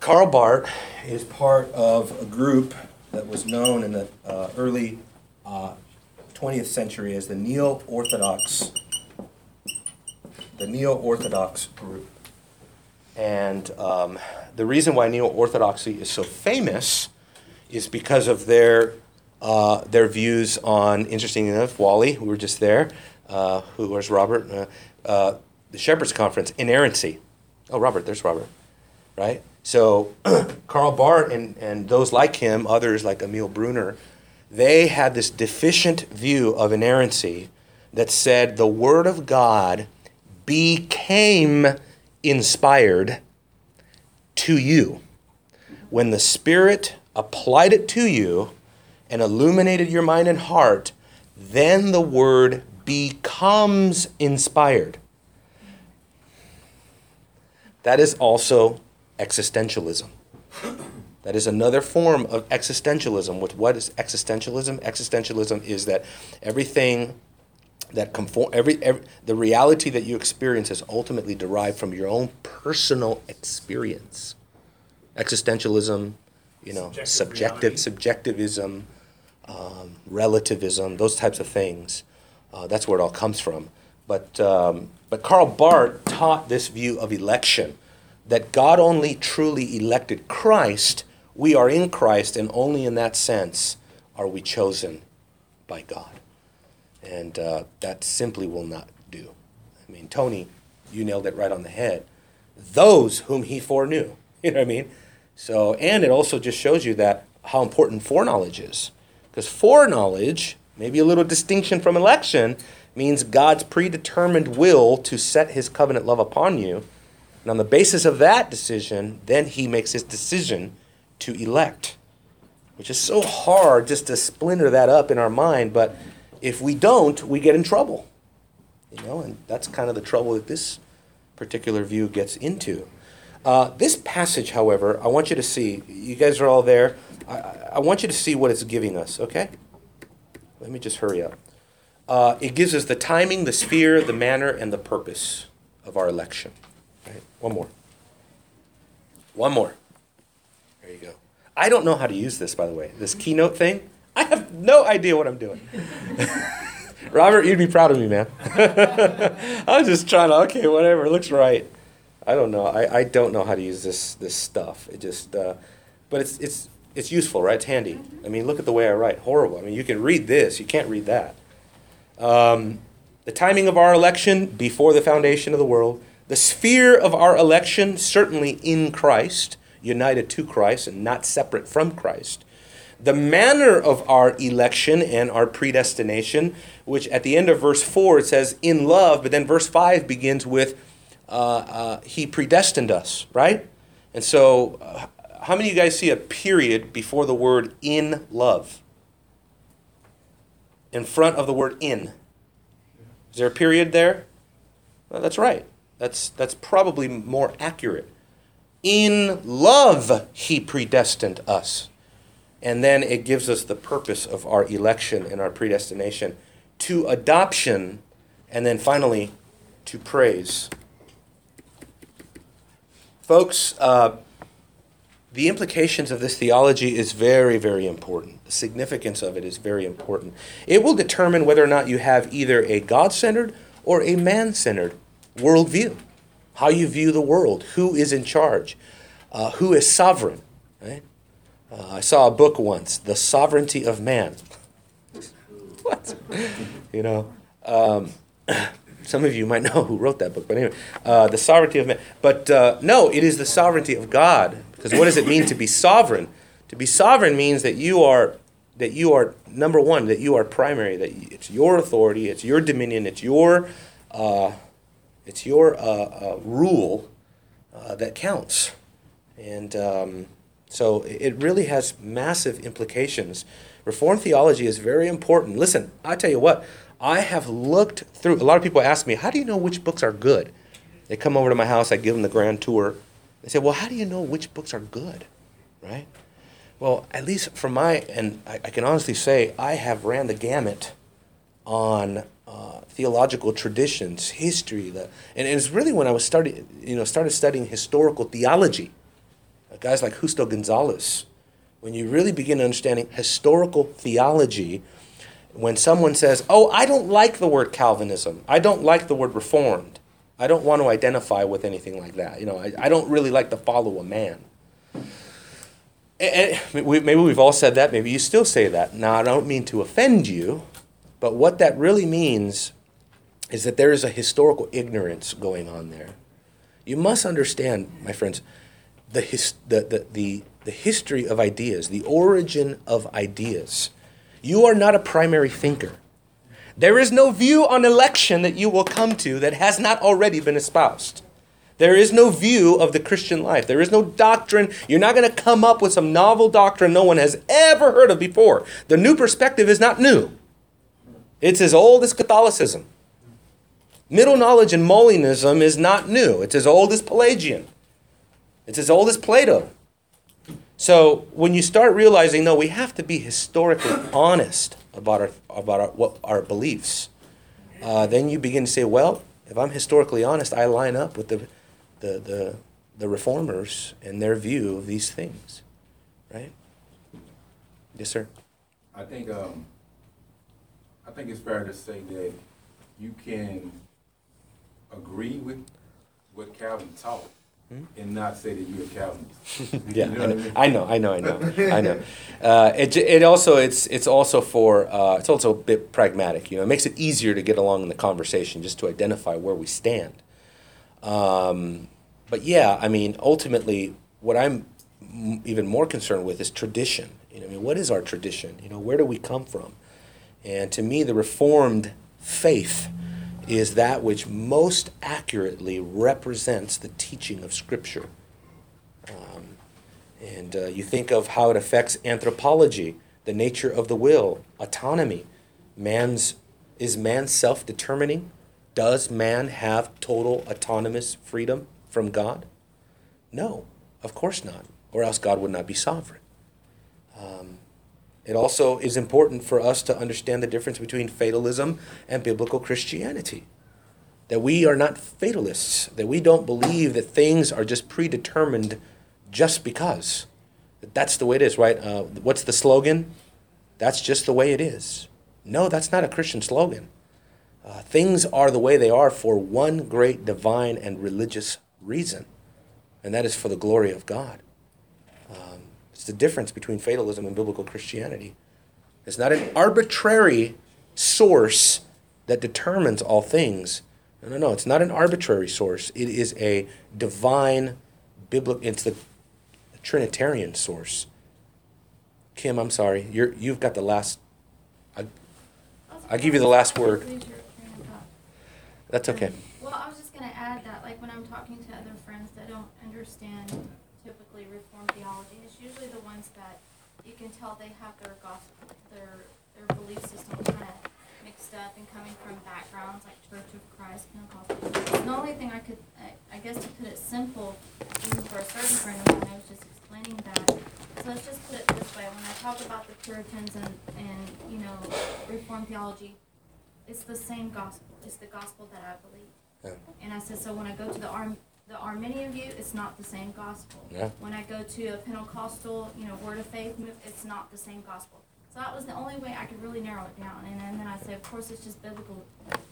Karl Barth is part of a group that was known in the early 20th century as the Neo-Orthodox group. And the reason why Neo-Orthodoxy is so famous is because of their views on, interestingly enough, Wally, who were just there, who was Robert, the Shepherd's Conference, inerrancy. Oh, Robert, there's Robert, right? So Karl Barth and those like him, others like Emil Brunner, they had this deficient view of inerrancy that said the Word of God became inspired to you when the Spirit applied it to you and illuminated your mind and heart. Then the Word becomes inspired. That is also existentialism. That is another form of existentialism. What is existentialism? Existentialism is that everything that the reality that you experience is ultimately derived from your own personal experience. Existentialism, you know, subjectivism, relativism, those types of things. That's where it all comes from. But Karl Barth taught this view of election, that God only truly elected Christ We are in Christ, and only in that sense are we chosen by God. And that simply will not do. I mean, Tony, you nailed it right on the head. Those whom he foreknew. You know what I mean? So, and it also just shows you that how important foreknowledge is. Because foreknowledge, maybe a little distinction from election, means God's predetermined will to set his covenant love upon you. And on the basis of that decision, then he makes his decision to elect, which is so hard just to splinter that up in our mind. But if we don't, we get in trouble. You know, and that's kind of the trouble that this particular view gets into. This passage, however, I want you to see. You guys are all there. I want you to see what it's giving us, okay? Let me just hurry up. It gives us the timing, the sphere, the manner, and the purpose of our election. Right? One more. There you go. I don't know how to use this, by the way. This keynote thing, I have no idea what I'm doing. Robert, you'd be proud of me, man. I was just trying to, okay, whatever, it looks right. I don't know. I don't know how to use this stuff. It just, but it's useful, right? It's handy. I mean, look at the way I write. Horrible. I mean, you can read this. You can't read that. The timing of our election, before the foundation of the world. The sphere of our election, certainly in Christ, united to Christ and not separate from Christ. The manner of our election and our predestination, which at the end of verse 4, it says, in love, but then verse 5 begins with, he predestined us, right? And so, how many of you guys see a period before the word in love? In front of the word in. Is there a period there? Well, that's right. That's probably more accurate. In love, he predestined us. And then it gives us the purpose of our election and our predestination to adoption, and then finally, to praise. Folks, the implications of this theology is very, very important. The significance of it is very important. It will determine whether or not you have either a God-centered or a man-centered worldview. How you view the world, who is in charge, who is sovereign. Right? I saw a book once, The Sovereignty of Man. What? You know, some of you might know who wrote that book, but anyway, The Sovereignty of Man. But no, it is the sovereignty of God, because what does it mean to be sovereign? To be sovereign means that you are number one, that you are primary, it's your authority, it's your dominion, it's your rule that counts. And so it really has massive implications. Reformed theology is very important. Listen, I tell you what, I have looked through, a lot of people ask me, how do you know which books are good? They come over to my house, I give them the grand tour. They say, well, how do you know which books are good, right? Well, at least from my, and I can honestly say, I have ran the gamut on theological traditions, history, and it's really when I was started studying historical theology. Guys like Justo Gonzalez, when you really begin understanding historical theology, when someone says, oh, I don't like the word Calvinism, I don't like the word Reformed, I don't want to identify with anything like that, you know, I don't really like to follow a man. And maybe we've all said that, maybe you still say that. Now, I don't mean to offend you, but what that really means is that there is a historical ignorance going on there. You must understand, my friends, the history of ideas, the origin of ideas. You are not a primary thinker. There is no view on election that you will come to that has not already been espoused. There is no view of the Christian life. There is no doctrine. You're not going to come up with some novel doctrine no one has ever heard of before. The new perspective is not new. It's as old as Catholicism. Middle knowledge and Molinism is not new. It's as old as Pelagian. It's as old as Plato. So when you start realizing, no, we have to be historically honest about our beliefs, then you begin to say, well, if I'm historically honest, I line up with the reformers and their view of these things, right? Yes, sir. I think it's fair to say that you can agree with what Calvin taught. and not say that you're a Calvinist. Yeah, you know I know. It's also a bit pragmatic. You know, it makes it easier to get along in the conversation just to identify where we stand. But yeah, I mean, ultimately, what I'm even more concerned with is tradition. You know, I mean, what is our tradition? You know, where do we come from? And to me, the Reformed faith is that which most accurately represents the teaching of Scripture. And you think of how it affects anthropology, the nature of the will, autonomy. Is man self-determining? Does man have total autonomous freedom from God? No, of course not, or else God would not be sovereign. It also is important for us to understand the difference between fatalism and biblical Christianity. That we are not fatalists, that we don't believe that things are just predetermined just because. That's the way it is, right? What's the slogan? That's just the way it is. No, that's not a Christian slogan. Things are the way they are for one great divine and religious reason, and that is for the glory of God. It's the difference between fatalism and biblical Christianity. It's not an arbitrary source that determines all things. No, it's not an arbitrary source. It is a divine, biblical, it's the Trinitarian source. Kim, I'm sorry, you've got the last, I give you the last word. That's okay. Well, I was just going to add that, like, when I'm talking to other friends that don't understand typically Reformed theology, usually the ones that you can tell they have their gospel, their belief system kind of mixed up and coming from backgrounds like Church of Christ, Pentecostal. The only thing I could, I guess to put it simple, even for a certain friend of mine, I was just explaining that. So let's just put it this way. When I talk about the Puritans and you know, Reformed theology, it's the same gospel. It's the gospel that I believe. Yeah. And I said, so when I go to the Arminian view, it's not the same gospel. Yeah. When I go to a Pentecostal, you know, Word of Faith move, it's not the same gospel. So that was the only way I could really narrow it down. And then I said, of course, it's just biblical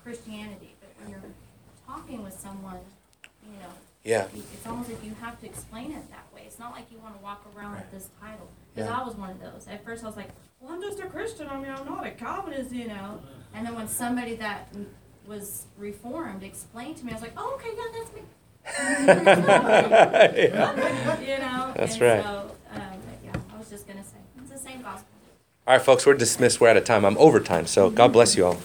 Christianity. But when you're talking with someone, you know, yeah, it's almost like you have to explain it that way. It's not like you want to walk around with this title. Because I was one of those. At first I was like, well, I'm just a Christian. I mean, I'm not a Calvinist, you know. And then when somebody that was Reformed explained to me, I was like, oh, okay, yeah, that's me. Yeah. You know? That's and right. So, yeah, I was just going to say, it's the same gospel. All right, folks, we're dismissed. We're out of time. I'm overtime, so God bless you all.